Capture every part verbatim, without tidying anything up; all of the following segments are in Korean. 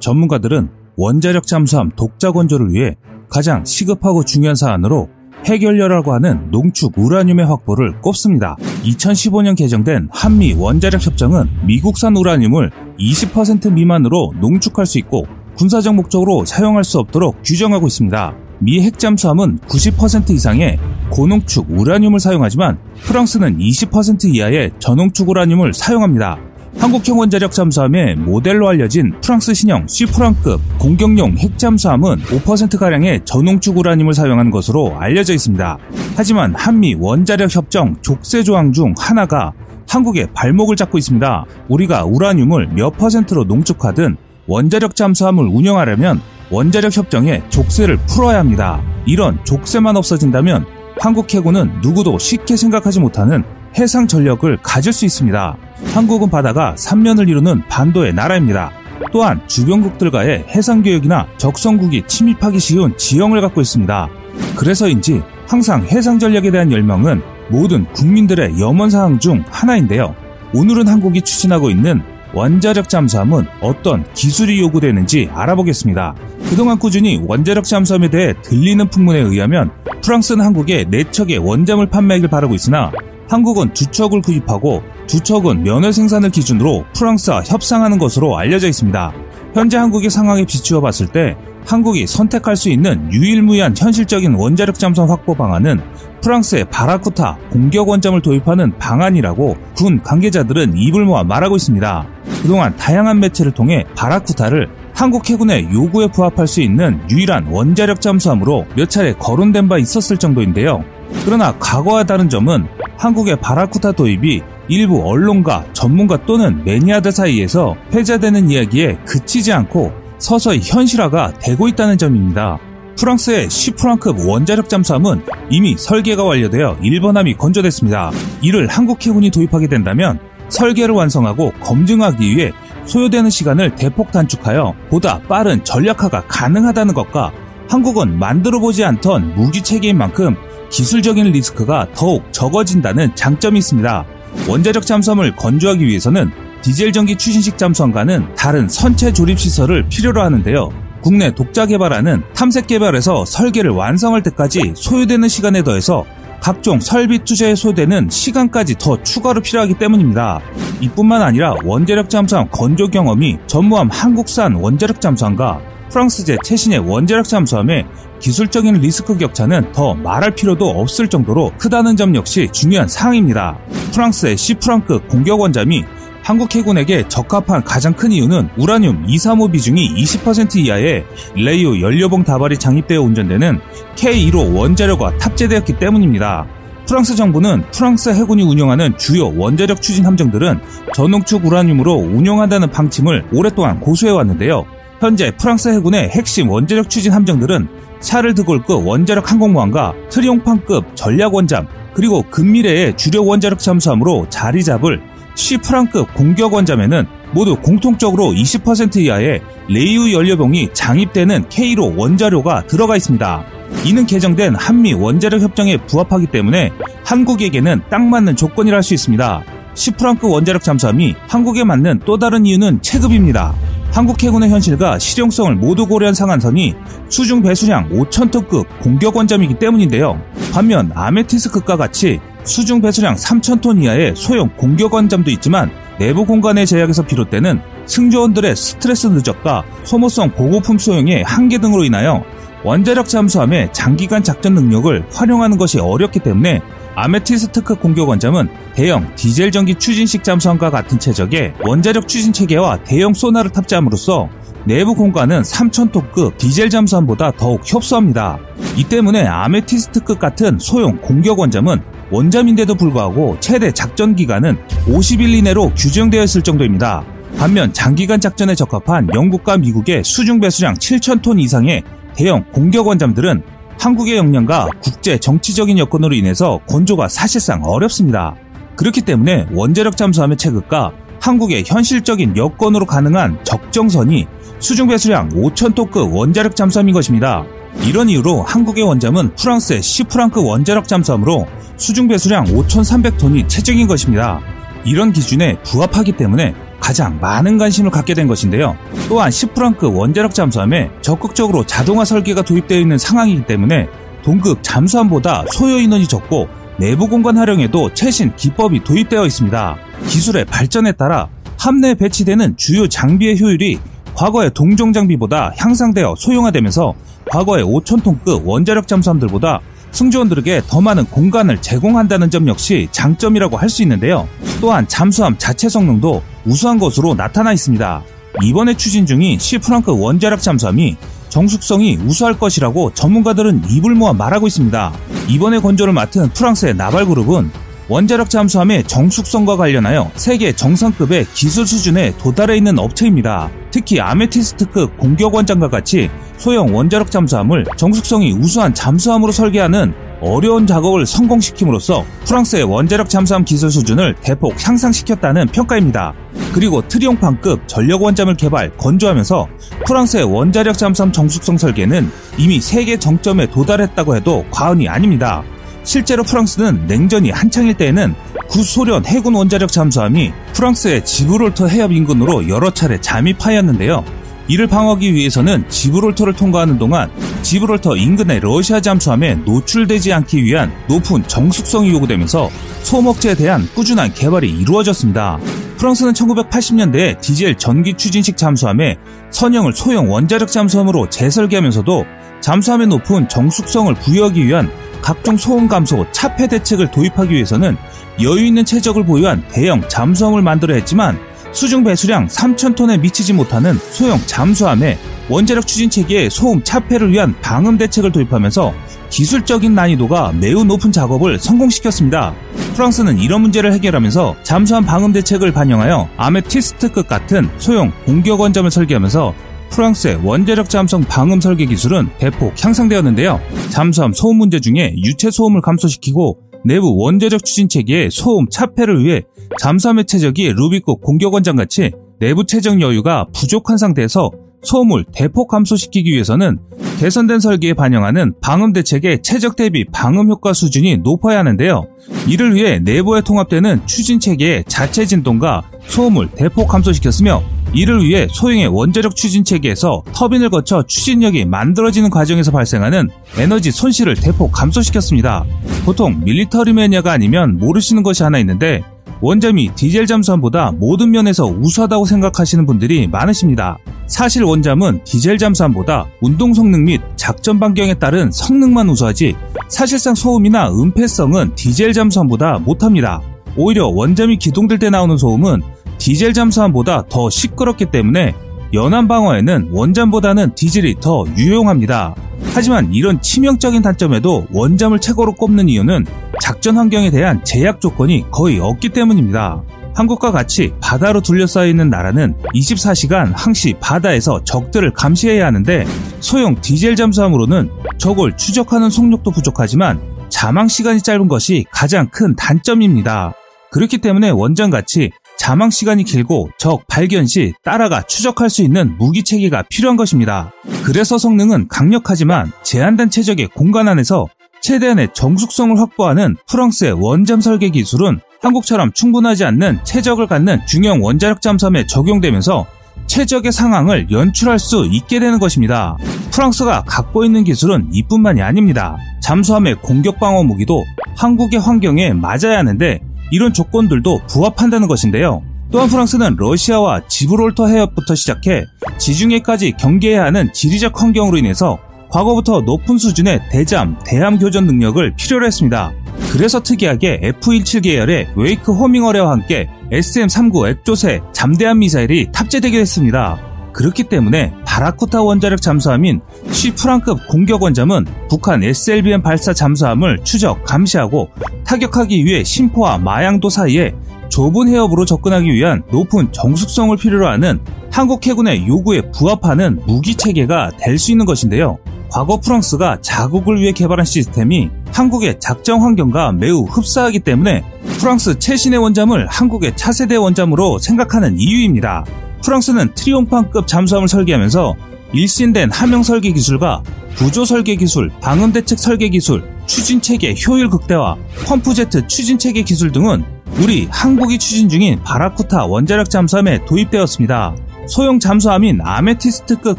전문가들은 원자력 잠수함 독자 건조를 위해 가장 시급하고 중요한 사안으로 핵연료라고 하는 농축 우라늄의 확보를 꼽습니다. 이천십오 년 개정된 한미원자력협정은 미국산 우라늄을 이십 퍼센트 미만으로 농축할 수 있고 군사적 목적으로 사용할 수 없도록 규정하고 있습니다. 미 핵잠수함은 구십 퍼센트 이상의 고농축 우라늄을 사용하지만 프랑스는 이십 퍼센트 이하의 저농축 우라늄을 사용합니다. 한국형 원자력 잠수함의 모델로 알려진 프랑스 신형 시프랑급 공격용 핵잠수함은 오 퍼센트가량의 저농축 우라늄을 사용한 것으로 알려져 있습니다. 하지만 한미 원자력협정 족쇄 조항 중 하나가 한국의 발목을 잡고 있습니다. 우리가 우라늄을 몇 퍼센트로 농축하든 원자력 잠수함을 운영하려면 원자력 협정의 족쇄를 풀어야 합니다. 이런 족쇄만 없어진다면 한국 해군은 누구도 쉽게 생각하지 못하는 해상 전력을 가질 수 있습니다. 한국은 바다가 삼면을 이루는 반도의 나라입니다. 또한 주변국들과의 해상 교역이나 적성국이 침입하기 쉬운 지형을 갖고 있습니다. 그래서인지 항상 해상 전략에 대한 열망은 모든 국민들의 염원 사항 중 하나인데요. 오늘은 한국이 추진하고 있는 원자력 잠수함은 어떤 기술이 요구되는지 알아보겠습니다. 그동안 꾸준히 원자력 잠수함에 대해 들리는 풍문에 의하면 프랑스는 한국에 네 척의 원잠을 판매하길 바라고 있으나 한국은 두 척을 구입하고 두 척은 면허 생산을 기준으로 프랑스와 협상하는 것으로 알려져 있습니다. 현재 한국의 상황에 비추어 봤을 때 한국이 선택할 수 있는 유일무이한 현실적인 원자력 잠수함 확보 방안은 프랑스의 바라쿠타 공격 원잠을 도입하는 방안이라고 군 관계자들은 입을 모아 말하고 있습니다. 그동안 다양한 매체를 통해 바라쿠타를 한국 해군의 요구에 부합할 수 있는 유일한 원자력 잠수함으로 몇 차례 거론된 바 있었을 정도인데요. 그러나 과거와 다른 점은 한국의 바라쿠타 도입이 일부 언론과 전문가 또는 매니아들 사이에서 회자되는 이야기에 그치지 않고 서서히 현실화가 되고 있다는 점입니다. 프랑스의 시프랑크 원자력 잠수함은 이미 설계가 완료되어 일본함이 건조됐습니다. 이를 한국 해군이 도입하게 된다면 설계를 완성하고 검증하기 위해 소요되는 시간을 대폭 단축하여 보다 빠른 전략화가 가능하다는 것과 한국은 만들어보지 않던 무기체계인 만큼 기술적인 리스크가 더욱 적어진다는 장점이 있습니다. 원자력 잠수함을 건조하기 위해서는 디젤 전기 추진식 잠수함과는 다른 선체 조립 시설을 필요로 하는데요. 국내 독자 개발하는 탐색 개발에서 설계를 완성할 때까지 소요되는 시간에 더해서 각종 설비 투자에 소요되는 시간까지 더 추가로 필요하기 때문입니다. 이뿐만 아니라 원자력 잠수함 건조 경험이 전무함 한국산 원자력 잠수함과 프랑스제 최신의 원자력 잠수함의 기술적인 리스크 격차는 더 말할 필요도 없을 정도로 크다는 점 역시 중요한 사항입니다. 프랑스의 C프랑크 공격 원잠이 한국 해군에게 적합한 가장 큰 이유는 우라늄 이백삼십오 비중이 이십 퍼센트 이하의 레이오 연료봉 다발이 장입되어 운전되는 케이 십오 원자료가 탑재되었기 때문입니다. 프랑스 정부는 프랑스 해군이 운영하는 주요 원자력 추진 함정들은 저농축 우라늄으로 운영한다는 방침을 오랫동안 고수해왔는데요. 현재 프랑스 해군의 핵심 원자력 추진 함정들은 샤를 드골급 원자력 항공모함과 트리옹팡급 전략원잠, 그리고 근미래의 주력 원자력 잠수함으로 자리 잡을 쉬프랑급 공격 원잠에는 모두 공통적으로 이십 퍼센트 이하의 레이우 연료봉이 장입되는 케이 십오 원자료가 들어가 있습니다. 이는 개정된 한미 원자력 협정에 부합하기 때문에 한국에게는 딱 맞는 조건이라 할 수 있습니다. 시프랑크 원자력 잠수함이 한국에 맞는 또 다른 이유는 체급입니다. 한국 해군의 현실과 실용성을 모두 고려한 상한선이 수중 배수량 오천 톤급 공격 원잠이기 때문인데요. 반면 아메티스급과 같이 수중 배수량 삼천 톤 이하의 소형 공격 원잠도 있지만 내부 공간의 제약에서 비롯되는 승조원들의 스트레스 누적과 소모성 보급품 소형의 한계 등으로 인하여 원자력 잠수함의 장기간 작전 능력을 활용하는 것이 어렵기 때문에 아메티스트급 공격 원잠은 대형 디젤 전기 추진식 잠수함과 같은 체적에 원자력 추진 체계와 대형 소나를 탑재함으로써 내부 공간은 삼천 톤급 디젤 잠수함보다 더욱 협소합니다. 이 때문에 아메티스트급 같은 소형 공격 원잠은 원잠인데도 불구하고 최대 작전 기간은 오십 일 이내로 규정되어 있을 정도입니다. 반면 장기간 작전에 적합한 영국과 미국의 수중 배수량 칠천 톤 이상의 대형 공격 원잠들은 한국의 역량과 국제 정치적인 여건으로 인해서 건조가 사실상 어렵습니다. 그렇기 때문에 원자력 잠수함의 체급과 한국의 현실적인 여건으로 가능한 적정선이 수중 배수량 오천 톤급 원자력 잠수함인 것입니다. 이런 이유로 한국의 원잠은 프랑스의 시프랑크 원자력 잠수함으로 수중 배수량 오천삼백 톤이 최적인 것입니다. 이런 기준에 부합하기 때문에 가장 많은 관심을 갖게 된 것인데요. 또한 시프랑크 원자력 잠수함에 적극적으로 자동화 설계가 도입되어 있는 상황이기 때문에 동급 잠수함보다 소요 인원이 적고 내부 공간 활용에도 최신 기법이 도입되어 있습니다. 기술의 발전에 따라 함내에 배치되는 주요 장비의 효율이 과거의 동종 장비보다 향상되어 소형화되면서 과거의 오천 톤급 원자력 잠수함들보다 승조원들에게 더 많은 공간을 제공한다는 점 역시 장점이라고 할 수 있는데요. 또한 잠수함 자체 성능도 우수한 것으로 나타나 있습니다. 이번에 추진 중인 C프랑크 원자력 잠수함이 정숙성이 우수할 것이라고 전문가들은 입을 모아 말하고 있습니다. 이번에 건조를 맡은 프랑스의 나발그룹은 원자력 잠수함의 정숙성과 관련하여 세계 정상급의 기술 수준에 도달해 있는 업체입니다. 특히 아메티스트급 공격원장과 같이 소형 원자력 잠수함을 정숙성이 우수한 잠수함으로 설계하는 어려운 작업을 성공시킴으로써 프랑스의 원자력 잠수함 기술 수준을 대폭 향상시켰다는 평가입니다. 그리고 트리옹팡급 전력원잠을 개발, 건조하면서 프랑스의 원자력 잠수함 정숙성 설계는 이미 세계 정점에 도달했다고 해도 과언이 아닙니다. 실제로 프랑스는 냉전이 한창일 때에는 구소련 해군 원자력 잠수함이 프랑스의 지브롤터 해협 인근으로 여러 차례 잠입하였는데요. 이를 방어하기 위해서는 지브롤터를 통과하는 동안 지브롤터 인근의 러시아 잠수함에 노출되지 않기 위한 높은 정숙성이 요구되면서 소음업체에 대한 꾸준한 개발이 이루어졌습니다. 프랑스는 천구백팔십 년대에 디젤 전기 추진식 잠수함에 선형을 소형 원자력 잠수함으로 재설계하면서도 잠수함의 높은 정숙성을 부여하기 위한 각종 소음 감소, 차폐 대책을 도입하기 위해서는 여유 있는 체적을 보유한 대형 잠수함을 만들어야 했지만 수중 배수량 삼천 톤에 미치지 못하는 소형 잠수함에 원자력 추진 체계의 소음 차폐를 위한 방음 대책을 도입하면서 기술적인 난이도가 매우 높은 작업을 성공시켰습니다. 프랑스는 이런 문제를 해결하면서 잠수함 방음 대책을 반영하여 아메티스트급 같은 소형 공격 원잠을 설계하면서 프랑스의 원자력 잠수함 방음 설계 기술은 대폭 향상되었는데요. 잠수함 소음 문제 중에 유체 소음을 감소시키고 내부 원자력 추진 체계의 소음 차폐를 위해 잠수함의 체적이 루비콘 공격원장같이 내부 체적 여유가 부족한 상태에서 소음을 대폭 감소시키기 위해서는 개선된 설계에 반영하는 방음 대책의 체적 대비 방음 효과 수준이 높아야 하는데요. 이를 위해 내부에 통합되는 추진 체계의 자체 진동과 소음을 대폭 감소시켰으며 이를 위해 소형의 원자력 추진 체계에서 터빈을 거쳐 추진력이 만들어지는 과정에서 발생하는 에너지 손실을 대폭 감소시켰습니다. 보통 밀리터리 매니아가 아니면 모르시는 것이 하나 있는데 원잠이 디젤 잠수함보다 모든 면에서 우수하다고 생각하시는 분들이 많으십니다. 사실 원잠은 디젤 잠수함보다 운동 성능 및 작전 반경에 따른 성능만 우수하지 사실상 소음이나 은폐성은 디젤 잠수함보다 못합니다. 오히려 원잠이 기동될 때 나오는 소음은 디젤 잠수함보다 더 시끄럽기 때문에 연안 방어에는 원잠보다는 디젤이 더 유용합니다. 하지만 이런 치명적인 단점에도 원잠을 최고로 꼽는 이유는 작전 환경에 대한 제약 조건이 거의 없기 때문입니다. 한국과 같이 바다로 둘러싸여 있는 나라는 이십사 시간 항시 바다에서 적들을 감시해야 하는데 소형 디젤 잠수함으로는 적을 추적하는 속력도 부족하지만 잠항 시간이 짧은 것이 가장 큰 단점입니다. 그렇기 때문에 원잠같이 잠항 시간이 길고 적 발견 시 따라가 추적할 수 있는 무기 체계가 필요한 것입니다. 그래서 성능은 강력하지만 제한된 체적의 공간 안에서 최대한의 정숙성을 확보하는 프랑스의 원잠 설계 기술은 한국처럼 충분하지 않는 체적을 갖는 중형 원자력 잠수함에 적용되면서 최적의 상황을 연출할 수 있게 되는 것입니다. 프랑스가 갖고 있는 기술은 이뿐만이 아닙니다. 잠수함의 공격 방어 무기도 한국의 환경에 맞아야 하는데 이런 조건들도 부합한다는 것인데요. 또한 프랑스는 러시아와 지브롤터 해협부터 시작해 지중해까지 경계해야 하는 지리적 환경으로 인해서 과거부터 높은 수준의 대잠, 대함 교전 능력을 필요로 했습니다. 그래서 특이하게 에프 십칠 계열의 웨이크 호밍어뢰와 함께 에스엠 삼십구 액조세 잠대함 미사일이 탑재되게 됐습니다. 그렇기 때문에 바라쿠타 원자력 잠수함인 쉬프랑급 공격 원잠은 북한 에스엘비엠 발사 잠수함을 추적, 감시하고 타격하기 위해 심포와 마양도 사이에 좁은 해협으로 접근하기 위한 높은 정숙성을 필요로 하는 한국 해군의 요구에 부합하는 무기체계가 될 수 있는 것인데요. 과거 프랑스가 자국을 위해 개발한 시스템이 한국의 작전 환경과 매우 흡사하기 때문에 프랑스 최신의 원잠을 한국의 차세대 원잠으로 생각하는 이유입니다. 프랑스는 트리옹팡급 잠수함을 설계하면서 일신된 함형 설계 기술과 구조 설계 기술, 방음 대책 설계 기술, 추진 체계 효율 극대화, 펌프제트 추진 체계 기술 등은 우리 한국이 추진 중인 바라쿠타 원자력 잠수함에 도입되었습니다. 소형 잠수함인 아메티스트급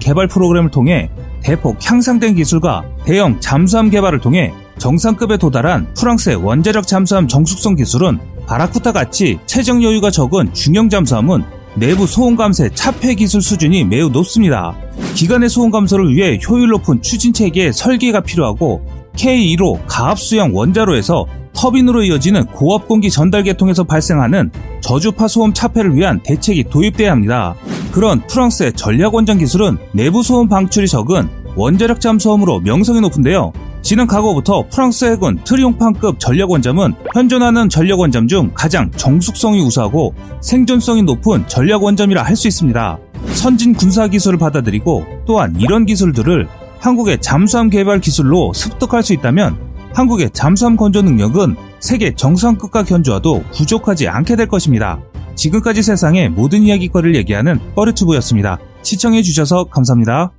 개발 프로그램을 통해 대폭 향상된 기술과 대형 잠수함 개발을 통해 정상급에 도달한 프랑스의 원자력 잠수함 정숙성 기술은 바라쿠타같이 체적 여유가 적은 중형 잠수함은 내부 소음 감쇄 차폐 기술 수준이 매우 높습니다. 기관의 소음 감소를 위해 효율 높은 추진 체계의 설계가 필요하고 케이 십오 가압수형 원자로에서 터빈으로 이어지는 고압 공기 전달 계통에서 발생하는 저주파 소음 차폐를 위한 대책이 도입돼야 합니다. 그런 프랑스의 전략 원전 기술은 내부 소음 방출이 적은 원자력 잠수함으로 명성이 높은데요. 지난 과거부터 프랑스 해군 트리옹팡급 전략 원잠은 현존하는 전략 원잠 중 가장 정숙성이 우수하고 생존성이 높은 전략 원잠이라 할 수 있습니다. 선진 군사 기술을 받아들이고 또한 이런 기술들을 한국의 잠수함 개발 기술로 습득할 수 있다면 한국의 잠수함 건조 능력은 세계 정상급과 견주와도 부족하지 않게 될 것입니다. 지금까지 세상의 모든 이야기거리를 얘기하는 꺼리튜브였습니다. 시청해주셔서 감사합니다.